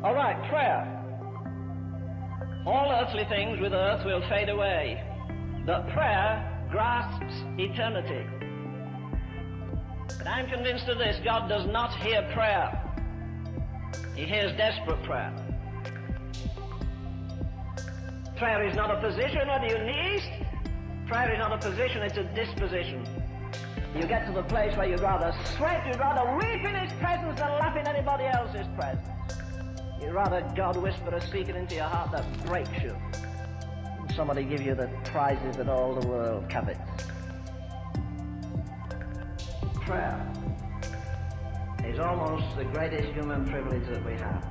All right, prayer. All earthly things with earth will fade away, but prayer grasps eternity. And I'm convinced of this, God does not hear prayer. He hears desperate prayer. Prayer is not a position of your knees. Prayer is not a position, it's a disposition. You get to the place where you'd rather sweat, you'd rather weep in His presence than laugh in anybody else's presence. You'd rather God whisper a secret into your heart that breaks you. And somebody give you the prizes that all the world covets. Prayer is almost the greatest human privilege that we have.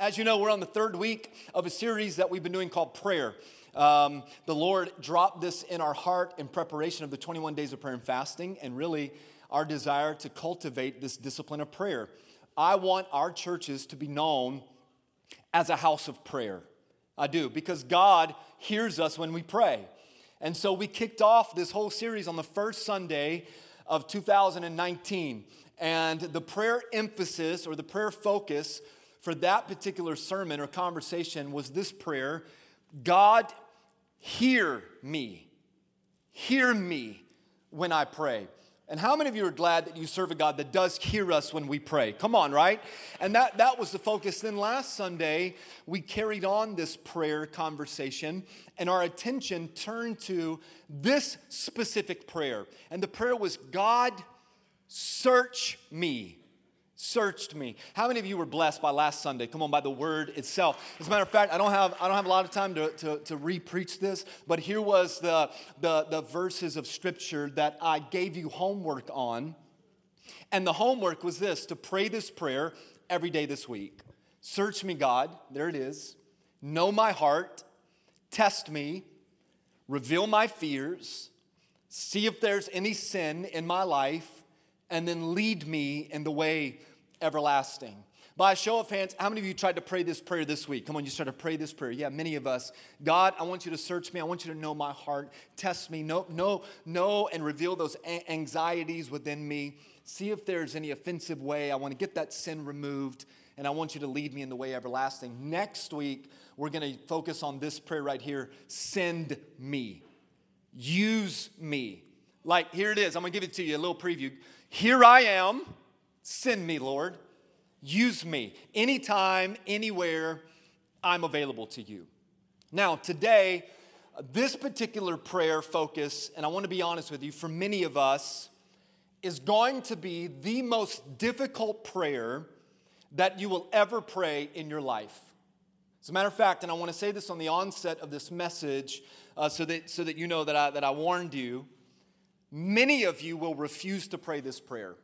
As you know, we're on the third week of a series that we've been doing called Prayer. The Lord dropped this in our heart in preparation of the 21 days of prayer and fasting, and really our desire to cultivate this discipline of prayer. I want our churches to be known as a house of prayer. I do, because God hears us when we pray. And so we kicked off this whole series on the first Sunday of 2019. And the prayer emphasis or the prayer focus for that particular sermon or conversation was this prayer: God, hear me. Hear me when I pray. And how many of you are glad that you serve a God that does hear us when we pray? Come on, right? And that was the focus. Then last Sunday, we carried on this prayer conversation, and our attention turned to this specific prayer. And the prayer was, God, search me. Searched me. How many of you were blessed by last Sunday? Come on, by the word itself. As a matter of fact, I don't have a lot of time to re-preach this, but here was the verses of Scripture that I gave you homework on, and the homework was this: to pray this prayer every day this week. Search me, God. There it is. Know my heart. Test me. Reveal my fears. See if there's any sin in my life, and then lead me in the way everlasting. By a show of hands, how many of you tried to pray this prayer this week? Come on, you started to pray this prayer. Yeah, many of us. God, I want you to search me. I want you to know my heart. Test me. Know, and reveal those anxieties within me. See if there's any offensive way. I want to get that sin removed, and I want you to lead me in the way everlasting. Next week, we're going to focus on this prayer right here: send me. Use me. Like, here it is. I'm going to give it to you, a little preview. Here I am. Send me, Lord. Use me. Anytime, anywhere, I'm available to you. Now, today, this particular prayer focus, and I want to be honest with you, for many of us, is going to be the most difficult prayer that you will ever pray in your life. As a matter of fact, and I want to say this on the onset of this message, so that you know that I warned you, many of you will refuse to pray this prayer.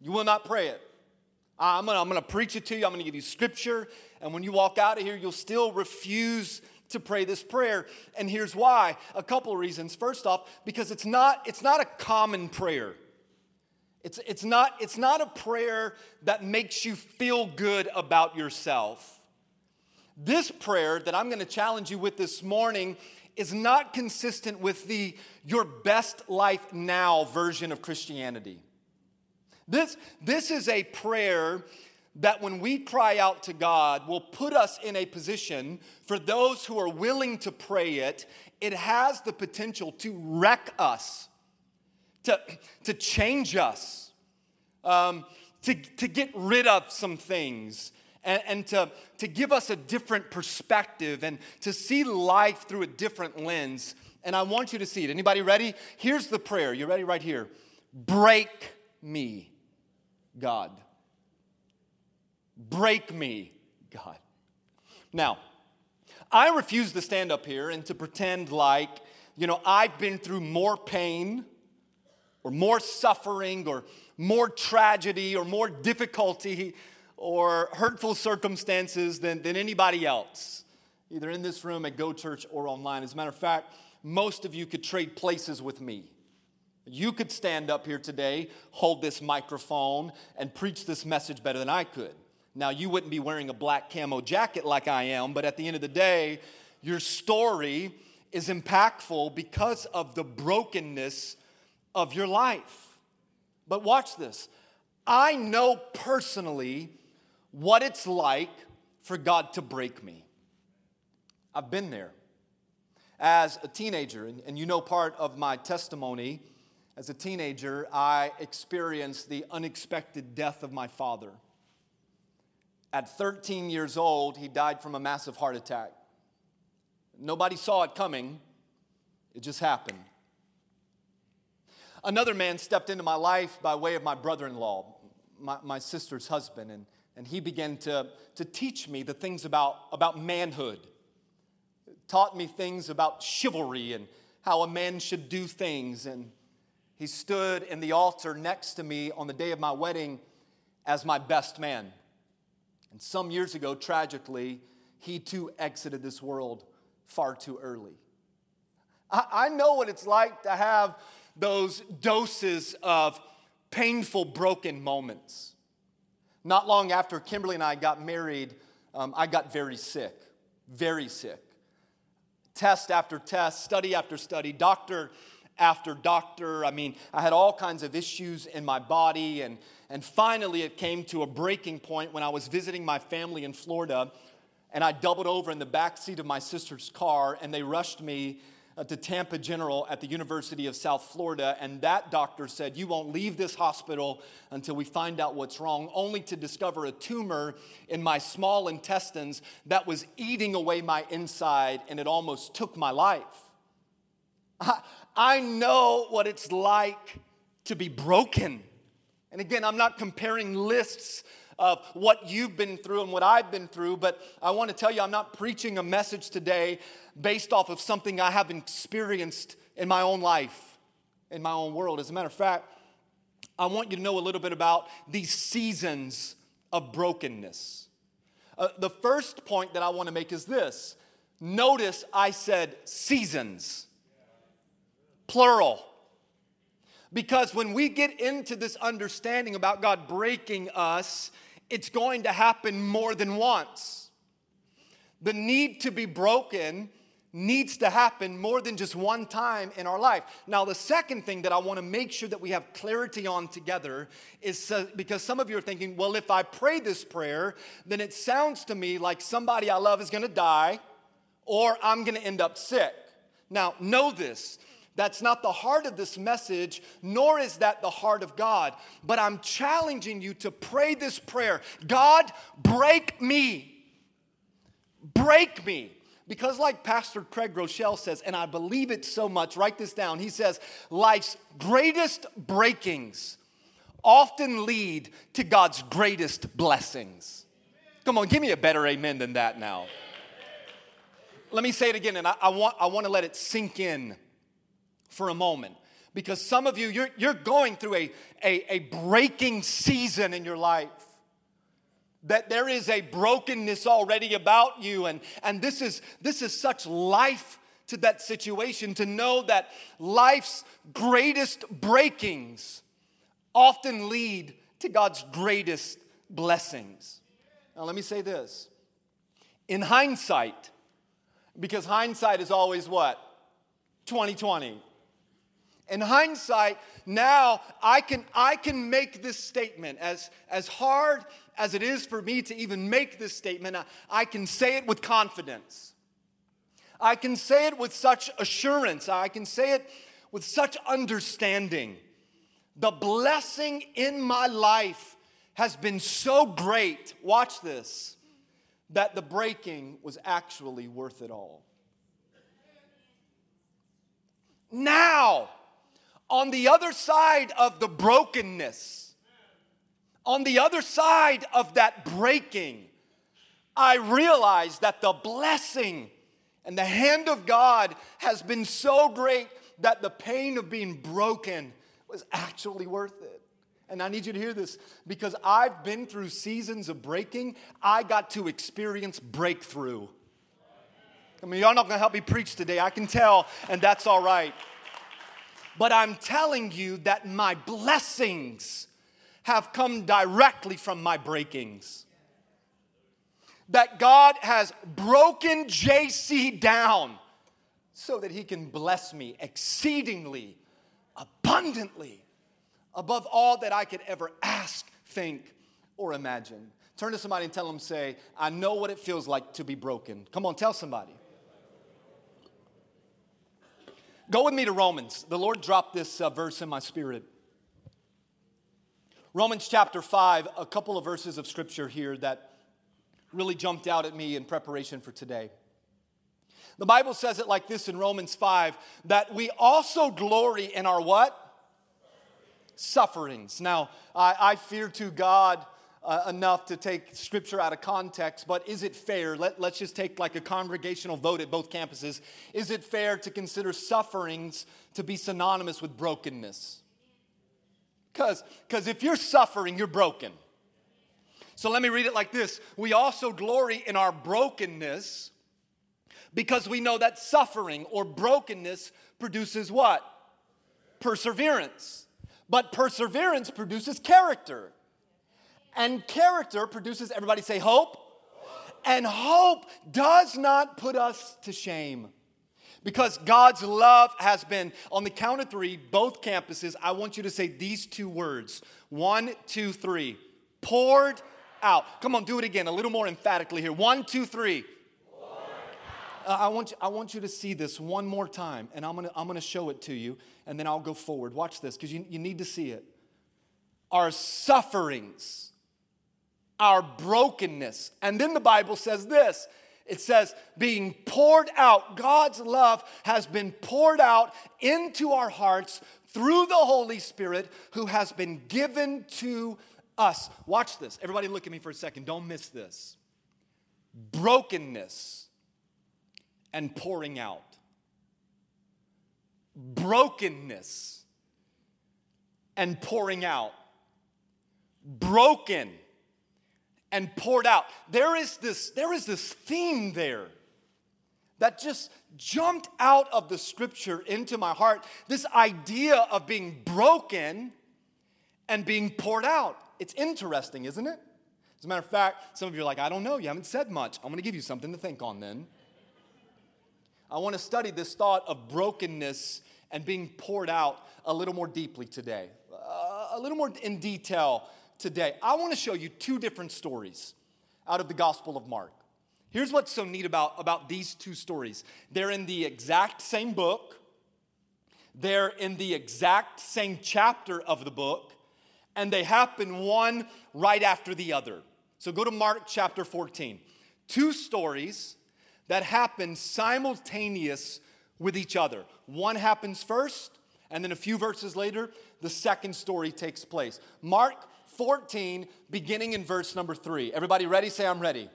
You will not pray it. I'm going to preach it to you. I'm going to give you Scripture. And when you walk out of here, you'll still refuse to pray this prayer. And here's why. A couple of reasons. First off, because it's not a common prayer. It's not a prayer that makes you feel good about yourself. This prayer that I'm going to challenge you with this morning is not consistent with the your best life now version of Christianity. This is a prayer that when we cry out to God will put us in a position, for those who are willing to pray it, it has the potential to wreck us, to change us, to get rid of some things, and to give us a different perspective and to see life through a different lens. And I want you to see it. Anybody ready? Here's the prayer. You ready? Right here. Break me, God. Break me, God. Now, I refuse to stand up here and to pretend like, I've been through more pain or more suffering or more tragedy or more difficulty or hurtful circumstances than anybody else, either in this room, at Go Church, or online. As a matter of fact, most of you could trade places with me. You could stand up here today, hold this microphone, and preach this message better than I could. Now, you wouldn't be wearing a black camo jacket like I am, but at the end of the day, your story is impactful because of the brokenness of your life. But watch this. I know personally what it's like for God to break me. I've been there. As a teenager, and you know part of my testimony, as a teenager, I experienced the unexpected death of my father. At 13 years old, he died from a massive heart attack. Nobody saw it coming. It just happened. Another man stepped into my life by way of my brother-in-law, my sister's husband, and he began to teach me the things about manhood. Taught me things about chivalry and how a man should do things, and he stood in the altar next to me on the day of my wedding as my best man. And some years ago, tragically, he too exited this world far too early. I know what it's like to have those doses of painful, broken moments. Not long after Kimberly and I got married, I got very sick. Test after test, study after study, doctor after doctor. I mean, I had all kinds of issues in my body, and finally it came to a breaking point when I was visiting my family in Florida, and I doubled over in the backseat of my sister's car, and they rushed me to Tampa General at the University of South Florida, and that doctor said, "You won't leave this hospital until we find out what's wrong," only to discover a tumor in my small intestines that was eating away my inside, and it almost took my life. I know what it's like to be broken. And again, I'm not comparing lists of what you've been through and what I've been through, but I want to tell you I'm not preaching a message today based off of something I haven't experienced in my own life, in my own world. As a matter of fact, I want you to know a little bit about these seasons of brokenness. The first point that I want to make is this. Notice I said seasons, plural. Because when we get into this understanding about God breaking us, it's going to happen more than once. The need to be broken needs to happen more than just one time in our life. Now, the second thing that I want to make sure that we have clarity on together is because some of you are thinking, well, if I pray this prayer, then it sounds to me like somebody I love is going to die or I'm going to end up sick. Now, know this. That's not the heart of this message, nor is that the heart of God. But I'm challenging you to pray this prayer. God, break me. Break me. Because like Pastor Craig Rochelle says, and I believe it so much, write this down. He says, life's greatest breakings often lead to God's greatest blessings. Come on, give me a better amen than that now. Let me say it again, and I want to let it sink in for a moment, because some of you, you're going through a breaking season in your life, that there is a brokenness already about you, and this is such life to that situation, to know that life's greatest breakings often lead to God's greatest blessings. Now let me say this, in hindsight, because hindsight is always what? 2020. In hindsight, now I can make this statement. As hard as it is for me to even make this statement, I can say it with confidence. I can say it with such assurance. I can say it with such understanding. The blessing in my life has been so great, watch this, that the breaking was actually worth it all. Now, on the other side of the brokenness, on the other side of that breaking, I realize that the blessing and the hand of God has been so great that the pain of being broken was actually worth it. And I need you to hear this, because I've been through seasons of breaking. I got to experience breakthrough. I mean, y'all not going to help me preach today. I can tell, and that's all right. But I'm telling you that my blessings have come directly from my breakings. That God has broken JC down so that he can bless me exceedingly, abundantly above all that I could ever ask, think, or imagine. Turn to somebody and tell them, say, I know what it feels like to be broken. Come on, tell somebody. Go with me to Romans. The Lord dropped this verse in my spirit. Romans chapter 5, a couple of verses of scripture here that really jumped out at me in preparation for today. The Bible says it like this in Romans 5, that we also glory in our what? Sufferings. Now, I fear to God enough to take scripture out of context, but is it fair? Let's just take like a congregational vote at both campuses. Is it fair to consider sufferings to be synonymous with brokenness? Because if you're suffering, you're broken. So let me read it like this. We also glory in our brokenness because we know that suffering or brokenness produces what? Perseverance. But perseverance produces character. And character produces, everybody say, hope. And hope does not put us to shame. Because God's love has been, on the count of three, both campuses, I want you to say these two words. 1, 2, 3. Poured out. Come on, do it again, a little more emphatically here. 1, 2, 3. I want you to see this one more time, and I'm gonna show it to you, and then I'll go forward. Watch this, because you need to see it. Our sufferings, our brokenness. And then the Bible says this. It says, being poured out, God's love has been poured out into our hearts through the Holy Spirit who has been given to us. Watch this. Everybody look at me for a second. Don't miss this. Brokenness and pouring out. Brokenness and pouring out. Broken and poured out. There is this theme there that just jumped out of the scripture into my heart. This idea of being broken and being poured out. It's interesting, isn't it? As a matter of fact, some of you are like, I don't know, you haven't said much. I'm going to give you something to think on then. I want to study this thought of brokenness and being poured out a little more deeply today. A little more in detail today. I want to show you two different stories out of the Gospel of Mark. Here's what's so neat about these two stories. They're in the exact same book. They're in the exact same chapter of the book. And they happen one right after the other. So go to Mark chapter 14. Two stories that happen simultaneous with each other. One happens first, and then a few verses later, the second story takes place. Mark 14, beginning in verse number 3. Everybody ready? Say, I'm ready.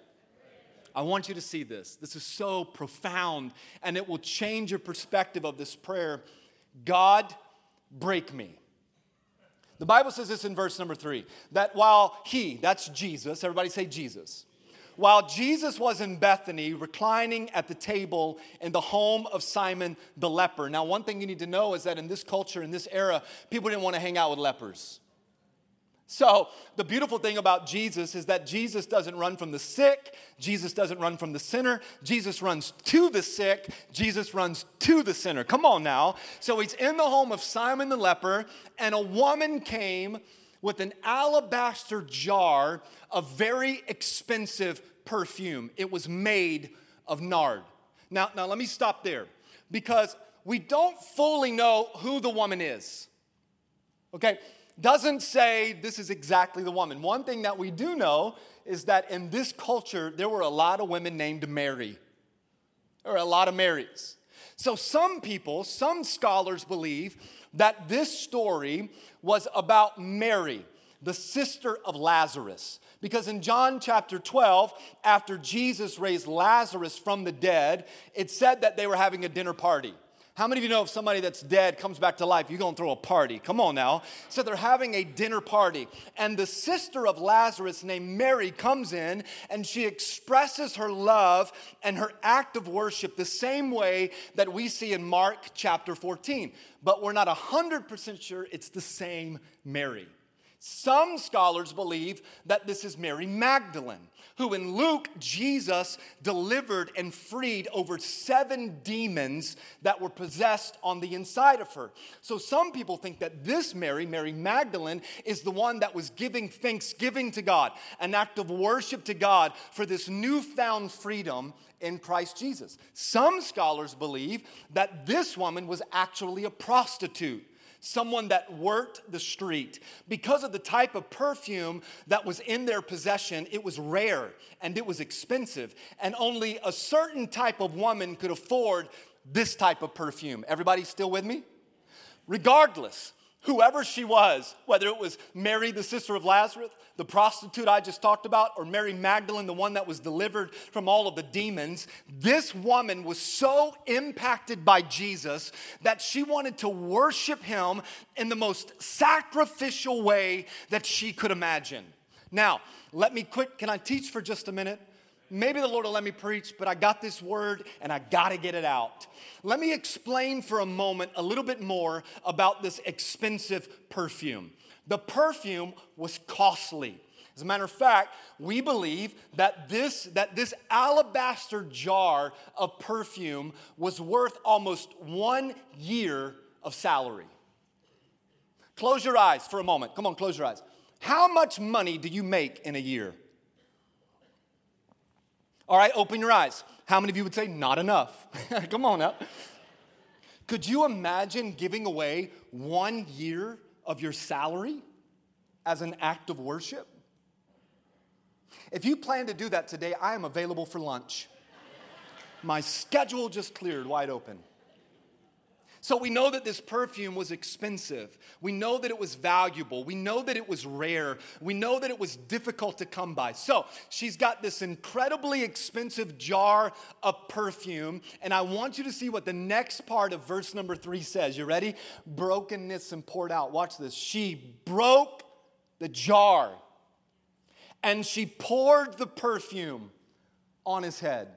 I want you to see this. This is so profound, and it will change your perspective of this prayer. God, break me. The Bible says this in verse number 3, that while he, that's Jesus, everybody say Jesus. While Jesus was in Bethany, reclining at the table in the home of Simon the leper. Now, one thing you need to know is that in this culture, in this era, people didn't want to hang out with lepers. So the beautiful thing about Jesus is that Jesus doesn't run from the sick. Jesus doesn't run from the sinner. Jesus runs to the sick. Jesus runs to the sinner. Come on now. So he's in the home of Simon the leper, and a woman came with an alabaster jar of very expensive perfume. It was made of nard. Now let me stop there, because we don't fully know who the woman is. Okay? Doesn't say this is exactly the woman. One thing that we do know is that in this culture, there were a lot of women named Mary. There were a lot of Marys. So some people, some scholars believe that this story was about Mary, the sister of Lazarus. Because in John chapter 12, after Jesus raised Lazarus from the dead, it said that they were having a dinner party. How many of you know if somebody that's dead comes back to life, you're going to throw a party? Come on now. So they're having a dinner party. And the sister of Lazarus named Mary comes in, and she expresses her love and her act of worship the same way that we see in Mark chapter 14. But we're not 100% sure it's the same Mary. Some scholars believe that this is Mary Magdalene, who in Luke, Jesus delivered and freed over 7 demons that were possessed on the inside of her. So some people think that this Mary, Mary Magdalene, is the one that was giving thanksgiving to God, an act of worship to God for this newfound freedom in Christ Jesus. Some scholars believe that this woman was actually a prostitute, someone that worked the street. Because of the type of perfume that was in their possession, it was rare and it was expensive. And only a certain type of woman could afford this type of perfume. Everybody still with me? Regardless, whoever she was, whether it was Mary, the sister of Lazarus, the prostitute I just talked about, or Mary Magdalene, the one that was delivered from all of the demons, this woman was so impacted by Jesus that she wanted to worship him in the most sacrificial way that she could imagine. Now, can I teach for just a minute? Maybe the Lord will let me preach, but I got this word and I got to get it out. Let me explain for a moment a little bit more about this expensive perfume. The perfume was costly. As a matter of fact, we believe that this alabaster jar of perfume was worth almost 1 year of salary. Close your eyes for a moment. Come on, close your eyes. How much money do you make in a year? All right, open your eyes. How many of you would say, not enough? Come on up. Could you imagine giving away 1 year of your salary as an act of worship? If you plan to do that today, I am available for lunch. My schedule just cleared wide open. So we know that this perfume was expensive. We know that it was valuable. We know that it was rare. We know that it was difficult to come by. So she's got this incredibly expensive jar of perfume. And I want you to see what the next part of verse number 3 says. You ready? Brokenness and poured out. Watch this. She broke the jar and she poured the perfume on his head.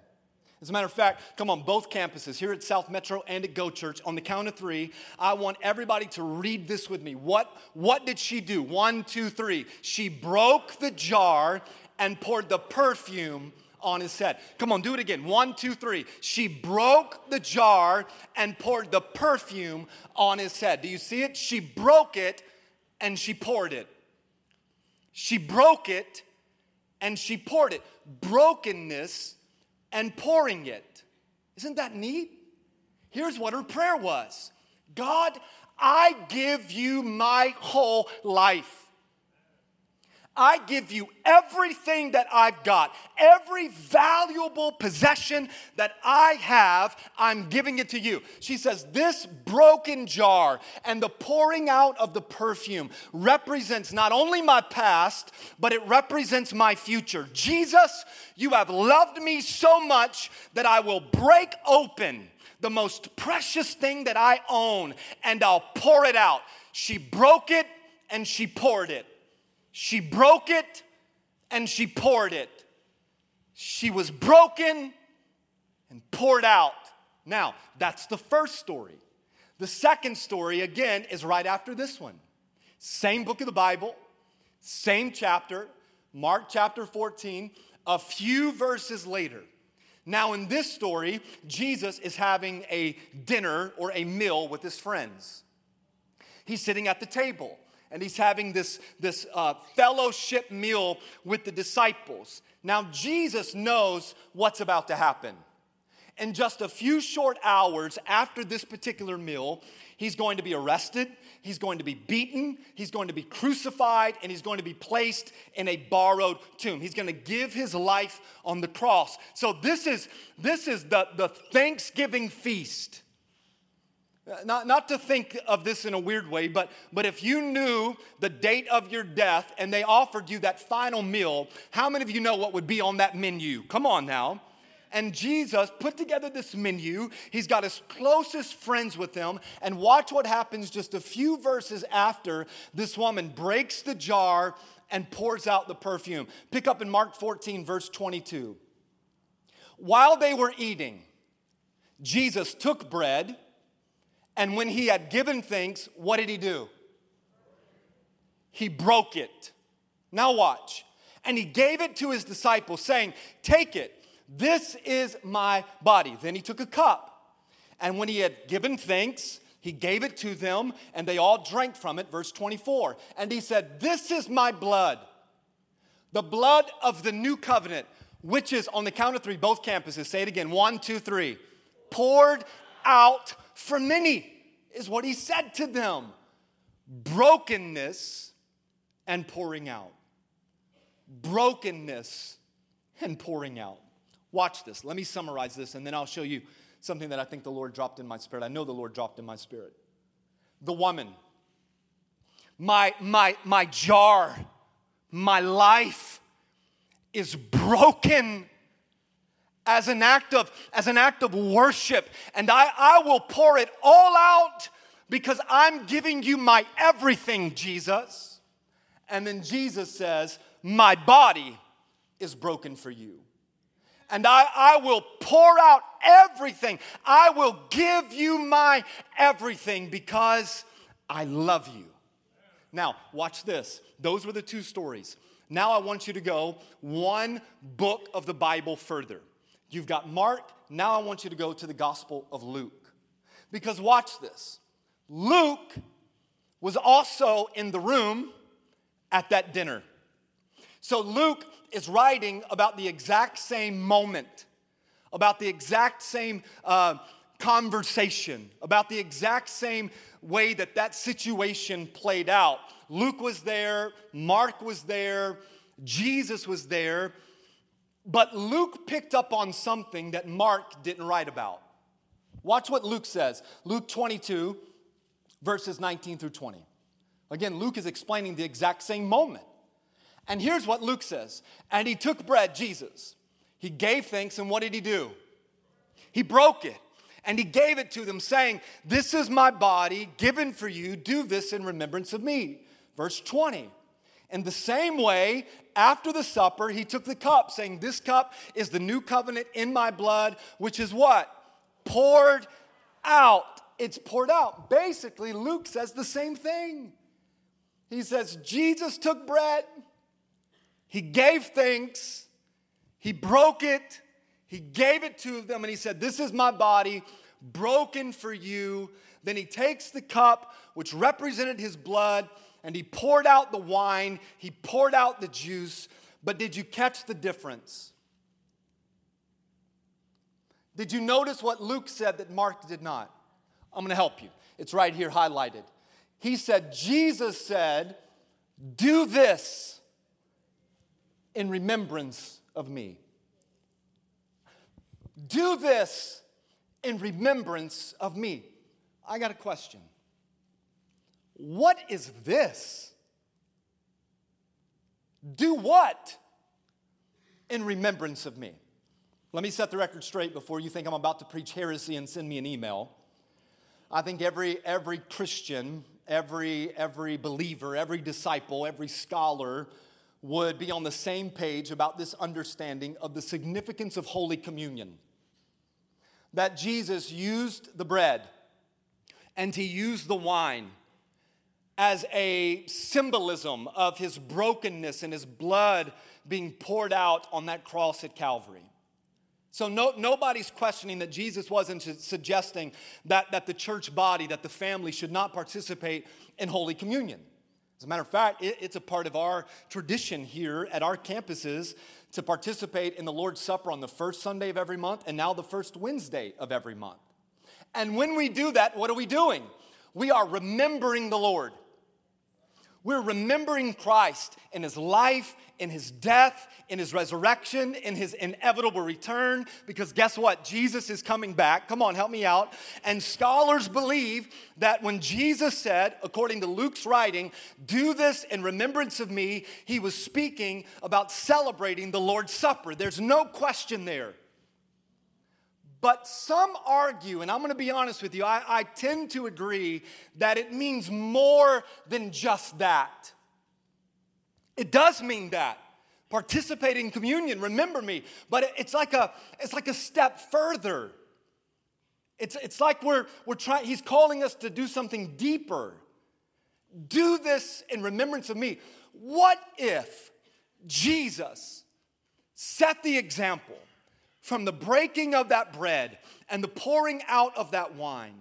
As a matter of fact, come on, both campuses, here at South Metro and at Go Church, on the count of 3, I want everybody to read this with me. What did she do? 1, 2, 3. She broke the jar and poured the perfume on his head. Come on, do it again. 1, 2, 3. She broke the jar and poured the perfume on his head. Do you see it? She broke it and she poured it. She broke it and she poured it. Brokenness and pouring it. Isn't that neat? Here's what her prayer was. God, I give you my whole life. I give you everything that I've got. Every valuable possession that I have, I'm giving it to you. She says, this broken jar and the pouring out of the perfume represents not only my past, but it represents my future. Jesus, you have loved me so much that I will break open the most precious thing that I own and I'll pour it out. She broke it and she poured it. She broke it and she poured it. She was broken and poured out. Now, that's the first story. The second story, again, is right after this one. Same book of the Bible, same chapter, Mark chapter 14, a few verses later. Now, in this story, Jesus is having a dinner or a meal with his friends. He's sitting at the table. And he's having this fellowship meal with the disciples. Now, Jesus knows what's about to happen. In just a few short hours after this particular meal, he's going to be arrested, he's going to be beaten, he's going to be crucified, and he's going to be placed in a borrowed tomb. He's going to give his life on the cross. So this is the Thanksgiving feast. Not to think of this in a weird way, but if you knew the date of your death and they offered you that final meal, how many of you know what would be on that menu? Come on now. And Jesus put together this menu. He's got his closest friends with him. And watch what happens just a few verses after this woman breaks the jar and pours out the perfume. Pick up in Mark 14, verse 22. While they were eating, Jesus took bread. And when he had given thanks, what did he do? He broke it. Now watch. And he gave it to his disciples, saying, "Take it. This is my body." Then he took a cup. And when he had given thanks, he gave it to them, and they all drank from it. Verse 24. And he said, "This is my blood, the blood of the new covenant, which is," on the count of three, both campuses, say it again, 1, 2, 3, "poured out for many," is what he said to them. Brokenness and pouring out. Brokenness and pouring out. Watch this. Let me summarize this, and then I'll show you something that I think the Lord dropped in my spirit. I know the Lord dropped in my spirit. The woman. My jar, my life is broken as an act of worship. And I will pour it all out because I'm giving you my everything, Jesus. And then Jesus says, "My body is broken for you. And I will pour out everything. I will give you my everything because I love you." Now, watch this. Those were the two stories. Now I want you to go one book of the Bible further. You've got Mark. Now I want you to go to the Gospel of Luke. Because watch this. Luke was also in the room at that dinner. So Luke is writing about the exact same moment, about the exact same conversation, about the exact same way that situation played out. Luke was there, Mark was there, Jesus was there, but Luke picked up on something that Mark didn't write about. Watch what Luke says. Luke 22, verses 19 through 20. Again, Luke is explaining the exact same moment. And here's what Luke says. And he took bread, Jesus. He gave thanks, and what did he do? He broke it, and he gave it to them, saying, "This is my body given for you. Do this in remembrance of me." Verse 20. In the same way, after the supper, he took the cup, saying, "This cup is the new covenant in my blood," which is what? Poured out. It's poured out. Basically, Luke says the same thing. He says, Jesus took bread. He gave thanks, he broke it, he gave it to them, and he said, "This is my body broken for you." Then he takes the cup, which represented his blood, and he poured out the wine, he poured out the juice. But did you catch the difference? Did you notice what Luke said that Mark did not? I'm going to help you. It's right here highlighted. He said, Jesus said, "Do this in remembrance of me." Do this in remembrance of me. I got a question. What is this? Do what in remembrance of me? Let me set the record straight before you think I'm about to preach heresy and send me an email. I think every Christian, every believer, every disciple, every scholar would be on the same page about this understanding of the significance of Holy Communion. That Jesus used the bread and he used the wine as a symbolism of his brokenness and his blood being poured out on that cross at Calvary. So nobody's questioning that Jesus wasn't suggesting that the church body, that the family should not participate in Holy Communion. As a matter of fact, it's a part of our tradition here at our campuses to participate in the Lord's Supper on the first Sunday of every month and now the first Wednesday of every month. And when we do that, what are we doing? We are remembering the Lord. We're remembering Christ in his life, in his death, in his resurrection, in his inevitable return. Because guess what? Jesus is coming back. Come on, help me out. And scholars believe that when Jesus said, according to Luke's writing, "Do this in remembrance of me," he was speaking about celebrating the Lord's Supper. There's no question there. But some argue, and I'm going to be honest with you, I tend to agree that it means more than just that. It does mean that. Participate in communion, remember me. But it's like a step further. It's like we're trying, he's calling us to do something deeper. do this in remembrance of me. What if Jesus set the example from the breaking of that bread and the pouring out of that wine,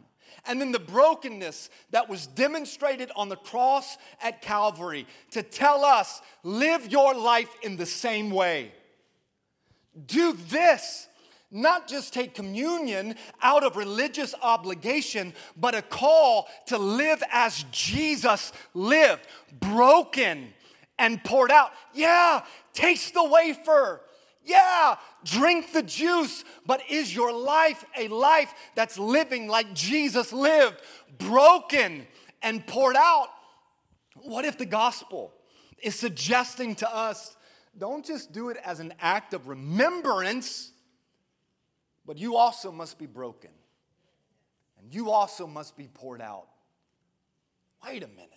and then the brokenness that was demonstrated on the cross at Calvary to tell us, live your life in the same way. Do this. Not just take communion out of religious obligation, but a call to live as Jesus lived, broken and poured out. Yeah, taste the wafer. Yeah, drink the juice. But is your life a life that's living like Jesus lived, broken and poured out? What if the gospel is suggesting to us, don't just do it as an act of remembrance, but you also must be broken, and you also must be poured out. Wait a minute.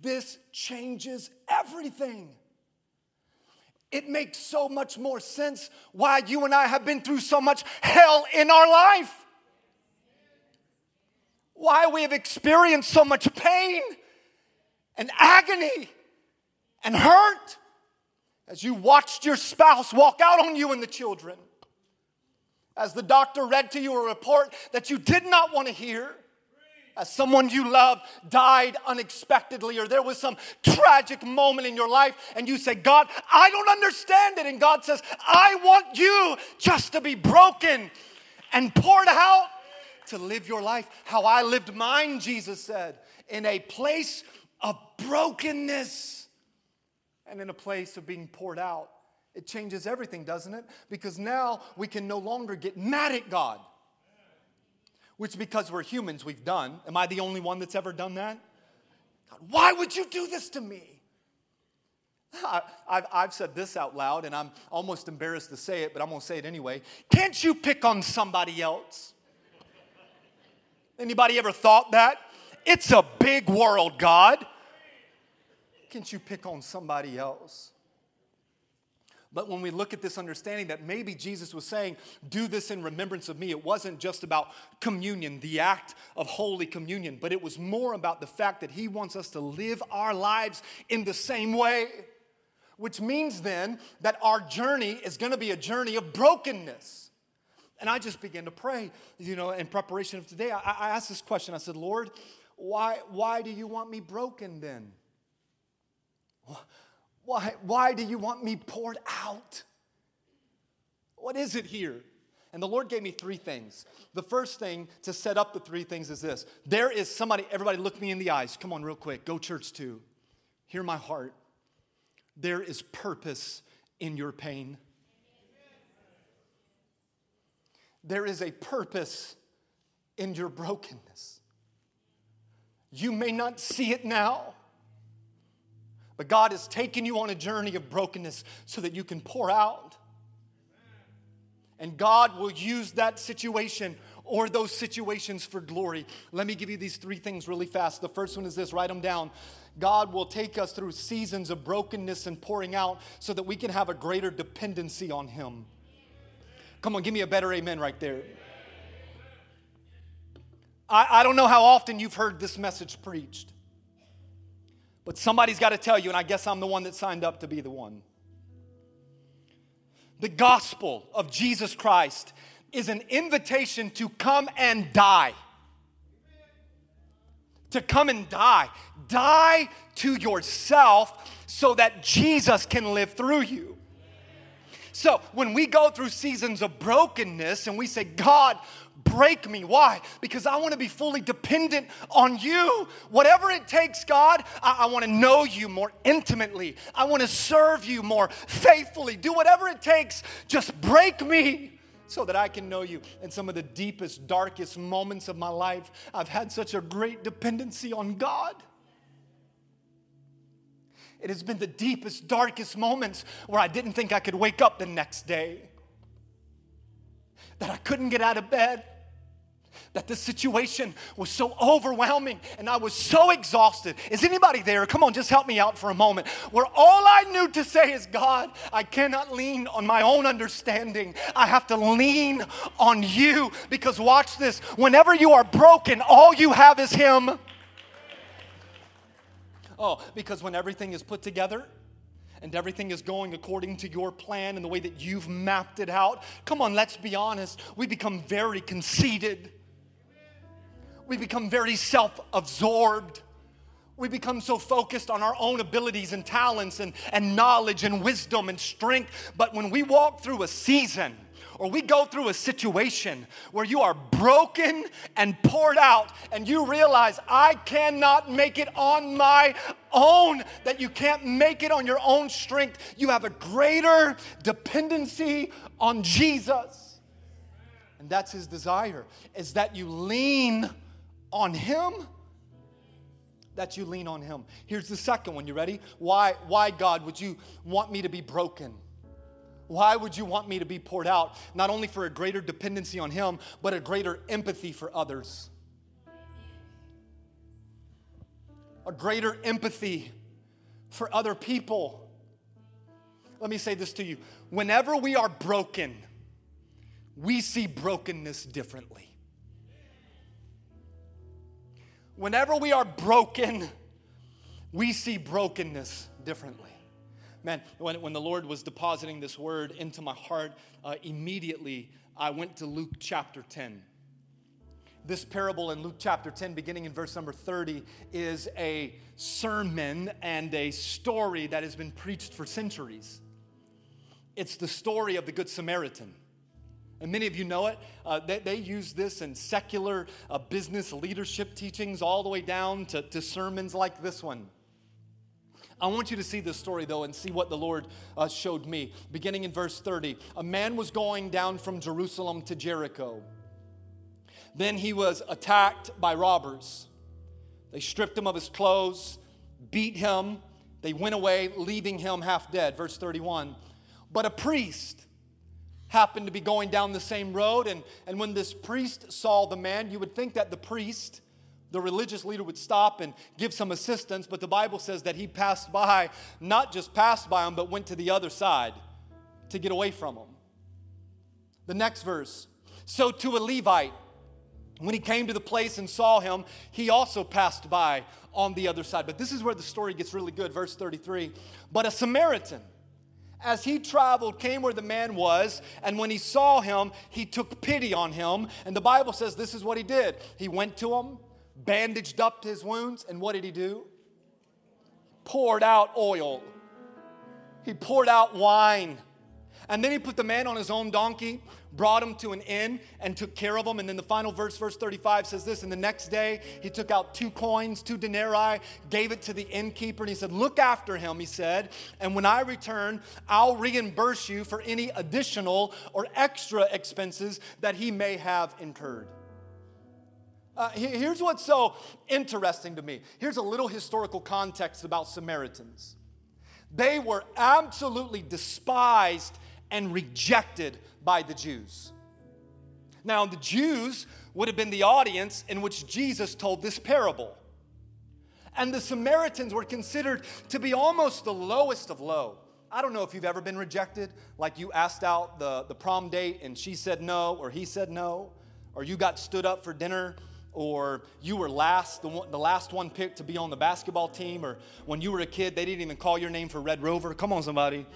This changes everything. It makes so much more sense why you and I have been through so much hell in our life, why we have experienced so much pain and agony and hurt as you watched your spouse walk out on you and the children, as the doctor read to you a report that you did not want to hear, as someone you love died unexpectedly, or there was some tragic moment in your life, and you say, God, I don't understand it. And God says, I want you just to be broken and poured out to live your life how I lived mine, Jesus said, in a place of brokenness and in a place of being poured out. It changes everything, doesn't it? Because now we can no longer get mad at God, which, because we're humans, we've done. Am I the only one that's ever done that? God, why would you do this to me? I've said this out loud, and I'm almost embarrassed to say it, but I'm going to say it anyway. Can't you pick on somebody else? Anybody ever thought that? It's a big world, God. Can't you pick on somebody else? But when we look at this understanding that maybe Jesus was saying, do this in remembrance of me, it wasn't just about communion, the act of holy communion, but it was more about the fact that he wants us to live our lives in the same way, which means then that our journey is going to be a journey of brokenness. And I just began to pray, in preparation of today. I asked this question. I said, Lord, why do you want me broken then? Why do you want me poured out? What is it here? And the Lord gave me three things. The first thing, to set up the three things, is this. There is somebody, everybody look me in the eyes. Come on real quick. Go church too. Hear my heart. There is purpose in your pain. There is a purpose in your brokenness. You may not see it now, but God has taken you on a journey of brokenness so that you can pour out. And God will use that situation or those situations for glory. Let me give you these three things really fast. The first one is this. Write them down. God will take us through seasons of brokenness and pouring out so that we can have a greater dependency on him. Come on, give me a better amen right there. I don't know how often you've heard this message preached, but somebody's got to tell you, and I guess I'm the one that signed up to be the one. The gospel of Jesus Christ is an invitation to come and die. To come and die. Die to yourself so that Jesus can live through you. So when we go through seasons of brokenness and we say, God, break me. Why? Because I want to be fully dependent on you. Whatever it takes, God, I want to know you more intimately. I want to serve you more faithfully. Do whatever it takes. Just break me so that I can know you. In some of the deepest, darkest moments of my life, I've had such a great dependency on God. It has been the deepest, darkest moments where I didn't think I could wake up the next day, that I couldn't get out of bed, that the situation was so overwhelming and I was so exhausted. Is anybody there? Come on, just help me out for a moment. Where all I knew to say is, God, I cannot lean on my own understanding. I have to lean on you, because watch this. Whenever you are broken, all you have is him. Oh, because when everything is put together and everything is going according to your plan and the way that you've mapped it out, come on, let's be honest, we become very conceited. We become very self-absorbed. We become so focused on our own abilities and talents and knowledge and wisdom and strength. But when we walk through a season or we go through a situation where you are broken and poured out and you realize, I cannot make it on my own, that you can't make it on your own strength, you have a greater dependency on Jesus. And that's his desire, is that you lean on him. That you lean on him. Here's the second one. You ready? Why, God, would you want me to be broken? Why would you want me to be poured out? Not only for a greater dependency on him, but a greater empathy for others. A greater empathy for other people. Let me say this to you. Whenever we are broken, we see brokenness differently. Whenever we are broken, we see brokenness differently. Man, when the Lord was depositing this word into my heart, immediately I went to Luke chapter 10. This parable in Luke chapter 10, beginning in verse number 30, is a sermon and a story that has been preached for centuries. It's the story of the Good Samaritan. And many of you know it. They use this in secular business leadership teachings all the way down to sermons like this one. I want you to see this story, though, and see what the Lord showed me. Beginning in verse 30, a man was going down from Jerusalem to Jericho. Then he was attacked by robbers. They stripped him of his clothes, beat him. They went away, leaving him half dead. Verse 31, but a priest happened to be going down the same road, and when this priest saw the man, you would think that the priest, the religious leader, would stop and give some assistance, but the Bible says that he passed by, not just passed by him, but went to the other side to get away from him. The next verse, so to a Levite, when he came to the place and saw him, he also passed by on the other side. But this is where the story gets really good, verse 33, but a Samaritan, as he traveled, came where the man was, and when he saw him, he took pity on him. And the Bible says this is what he did. He went to him, bandaged up his wounds, and what did he do? Poured out oil. He poured out wine. And then he put the man on his own donkey, brought him to an inn, and took care of him. And then the final verse, verse 35, says this, and the next day he took out 2 coins, 2 denarii, gave it to the innkeeper, and he said, look after him, he said, and when I return, I'll reimburse you for any additional or extra expenses that he may have incurred. Here's what's so interesting to me. Here's a little historical context about Samaritans. They were absolutely despised and rejected by the Jews. Now, the Jews would have been the audience in which Jesus told this parable. And the Samaritans were considered to be almost the lowest of low. I don't know if you've ever been rejected, like you asked out the prom date and she said no, or he said no, or you got stood up for dinner, or you were the last one picked to be on the basketball team, or when you were a kid, they didn't even call your name for Red Rover. Come on, somebody.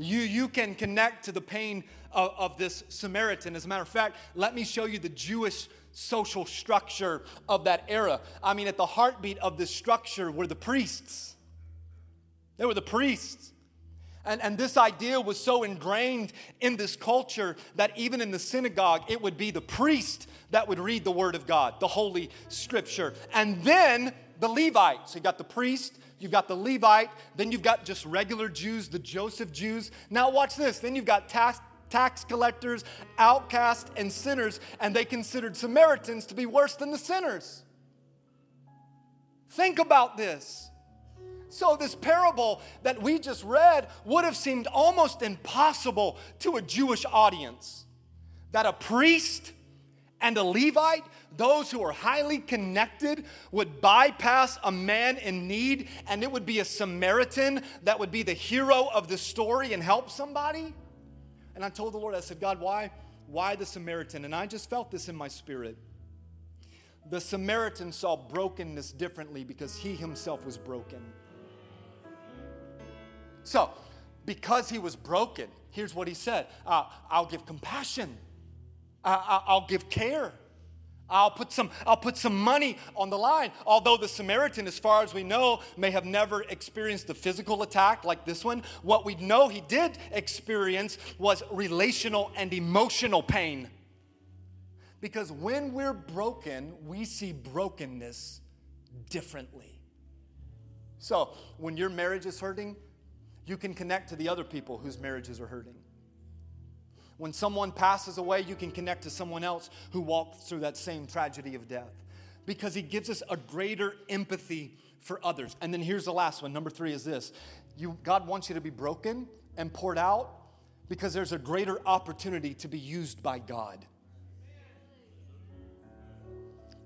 You can connect to the pain of this Samaritan. As a matter of fact, let me show you the Jewish social structure of that era. I mean, at the heartbeat of this structure were the priests. They were the priests. And this idea was so ingrained in this culture that even in the synagogue, it would be the priest that would read the Word of God, the Holy Scripture. And then the Levite. So you got the priest, you've got the Levite, then you've got just regular Jews, the Joseph Jews. Now watch this. Then you've got tax collectors, outcasts, and sinners, and they considered Samaritans to be worse than the sinners. Think about this. So this parable that we just read would have seemed almost impossible to a Jewish audience, that a priest and a Levite, those who are highly connected, would bypass a man in need, and it would be a Samaritan that would be the hero of the story and help somebody. And I told the Lord, I said, God, why the Samaritan? And I just felt this in my spirit. The Samaritan saw brokenness differently because he himself was broken. So, because he was broken, here's what he said. I'll give compassion. I'll give care. I'll put some money on the line. Although the Samaritan, as far as we know, may have never experienced a physical attack like this one, what we know he did experience was relational and emotional pain. Because when we're broken, we see brokenness differently. So when your marriage is hurting, you can connect to the other people whose marriages are hurting. When someone passes away, you can connect to someone else who walked through that same tragedy of death, because he gives us a greater empathy for others. And then here's the last one. Number 3 is this. God wants you to be broken and poured out because there's a greater opportunity to be used by God.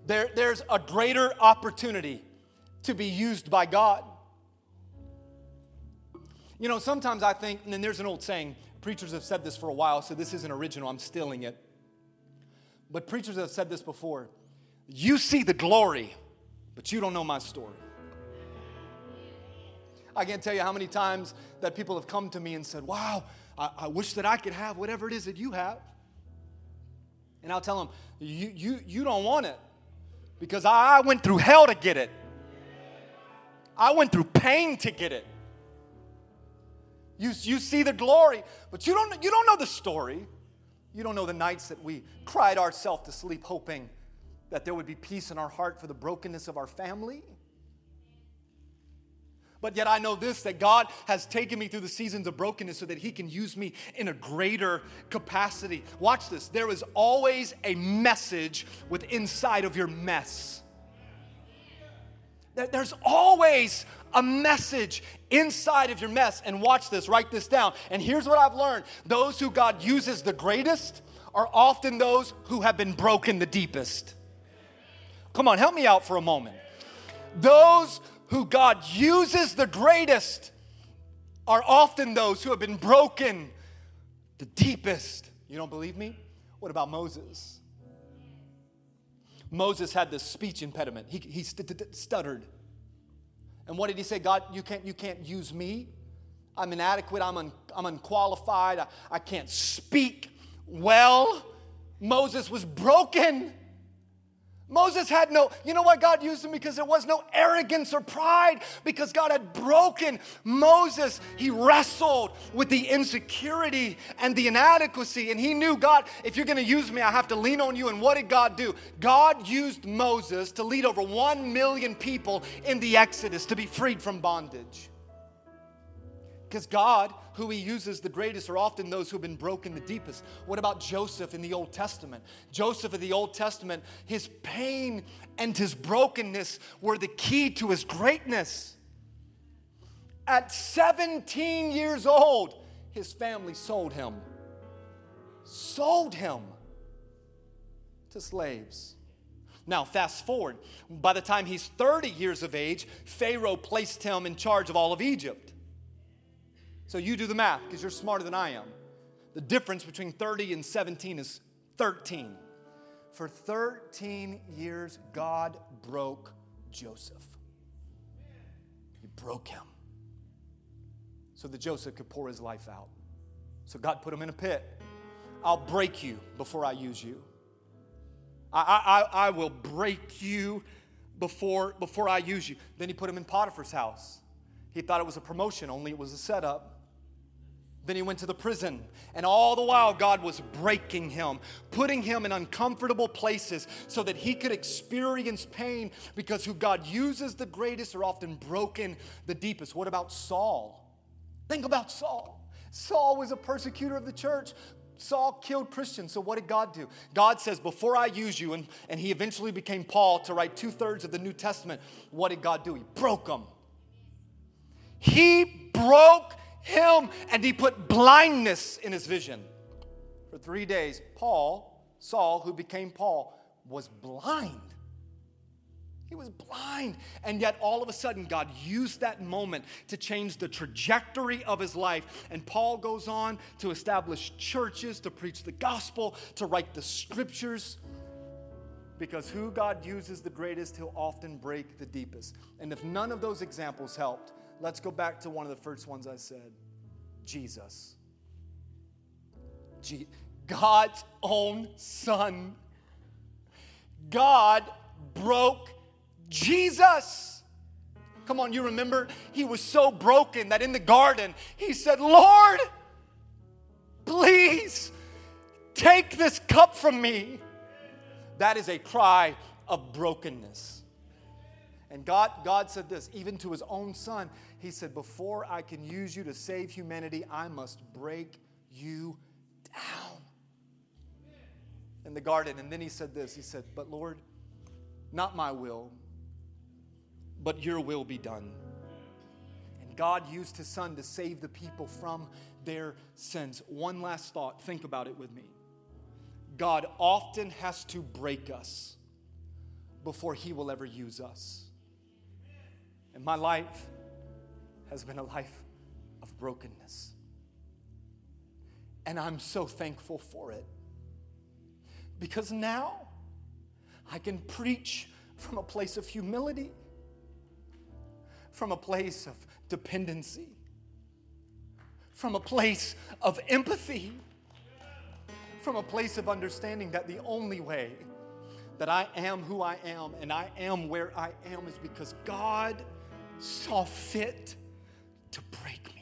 There's a greater opportunity to be used by God. You know, sometimes I think, and then there's an old saying, preachers have said this for a while, so this isn't original. I'm stealing it. But preachers have said this before. You see the glory, but you don't know my story. I can't tell you how many times that people have come to me and said, wow, I wish that I could have whatever it is that you have. And I'll tell them, you don't want it because I went through hell to get it. I went through pain to get it. You see the glory, but you don't know the story. You don't know the nights that we cried ourselves to sleep hoping that there would be peace in our heart for the brokenness of our family. But yet I know this, that God has taken me through the seasons of brokenness so that he can use me in a greater capacity. Watch this. There is always a message with inside of your mess. There's always a message inside of your mess. And watch this, write this down. And here's what I've learned. Those who God uses the greatest are often those who have been broken the deepest. Come on, help me out for a moment. Those who God uses the greatest are often those who have been broken the deepest. You don't believe me? What about Moses? Moses had this speech impediment. He stuttered. And what did he say? God, you can't use me. I'm inadequate. I'm unqualified. I can't speak well. Moses was broken. Moses had no, you know why God used him? Because there was no arrogance or pride, because God had broken Moses. He wrestled with the insecurity and the inadequacy, and he knew, God, if you're going to use me, I have to lean on you. And what did God do? God used Moses to lead over 1 million people in the Exodus to be freed from bondage. Because God, who he uses the greatest, are often those who have been broken the deepest. What about Joseph in the Old Testament? Joseph in the Old Testament, his pain and his brokenness were the key to his greatness. At 17 years old, his family sold him. Sold him to slaves. Now, fast forward. By the time he's 30 years of age, Pharaoh placed him in charge of all of Egypt. So you do the math because you're smarter than I am. The difference between 30 and 17 is 13. For 13 years, God broke Joseph. He broke him so that Joseph could pour his life out. So God put him in a pit. I'll break you before I use you. I will break you before I use you. Then he put him in Potiphar's house. He thought it was a promotion, only it was a setup. Then he went to the prison, and all the while God was breaking him, putting him in uncomfortable places so that he could experience pain, because who God uses the greatest are often broken the deepest. What about Saul? Think about Saul. Saul was a persecutor of the church. Saul killed Christians. So what did God do? God says, before I use you, and he eventually became Paul to write 2/3 of the New Testament. What did God do? He broke him. He broke him, and he put blindness in his vision. For 3 days, Saul, who became Paul, was blind. He was blind. And yet all of a sudden, God used that moment to change the trajectory of his life. And Paul goes on to establish churches, to preach the gospel, to write the scriptures. because who God uses the greatest, he'll often break the deepest. And if none of those examples helped, let's go back to one of the first ones I said, Jesus. God's own son. God broke Jesus. Come on, you remember? He was so broken that in the garden, he said, Lord, please take this cup from me. That is a cry of brokenness. And God said this, even to his own son, he said, before I can use you to save humanity, I must break you down in the garden. And then he said this, he said, but Lord, not my will, but your will be done. And God used his son to save the people from their sins. One last thought, think about it with me. God often has to break us before he will ever use us. And my life has been a life of brokenness. And I'm so thankful for it. Because now I can preach from a place of humility, from a place of dependency, from a place of empathy, from a place of understanding that the only way that I am who I am and I am where I am is because God saw fit to break me.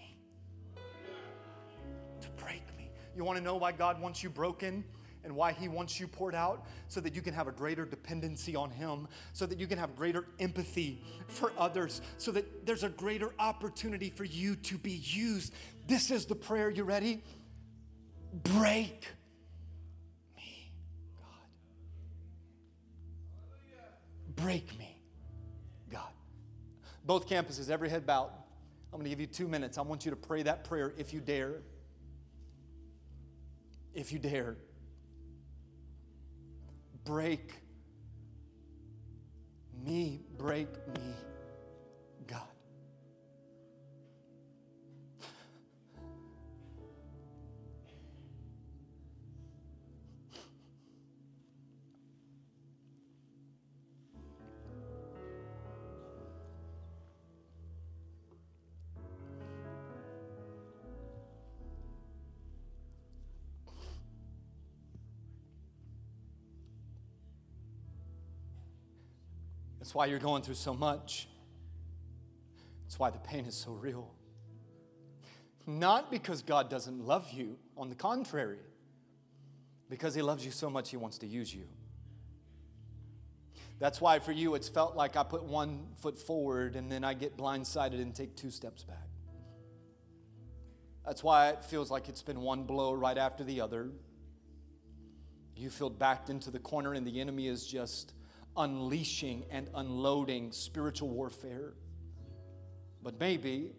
You want to know why God wants you broken and why he wants you poured out? So that you can have a greater dependency on him, so that you can have greater empathy for others, so that there's a greater opportunity for you to be used. This is the prayer. You ready? Break me, God. Break me, God. Both campuses, every head bowed. I'm going to give you 2 minutes. I want you to pray that prayer if you dare. If you dare, break me, God. That's why you're going through so much. That's why the pain is so real. Not because God doesn't love you, on the contrary, because he loves you so much he wants to use you. That's why for you it's felt like I put 1 foot forward and then I get blindsided and take 2 steps back. That's why it feels like it's been one blow right after the other. You feel backed into the corner and the enemy is just unleashing and unloading spiritual warfare. But maybe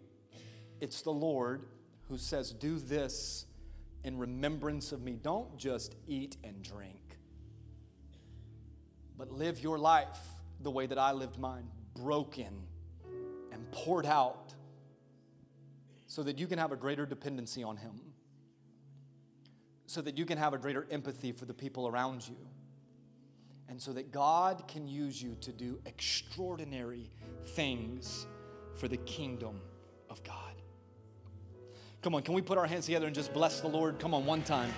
it's the Lord who says, do this in remembrance of me. Don't just eat and drink, but live your life the way that I lived mine, broken and poured out, so that you can have a greater dependency on him, so that you can have a greater empathy for the people around you, and so that God can use you to do extraordinary things for the kingdom of God. Come on, can we put our hands together and just bless the Lord? Come on, one time.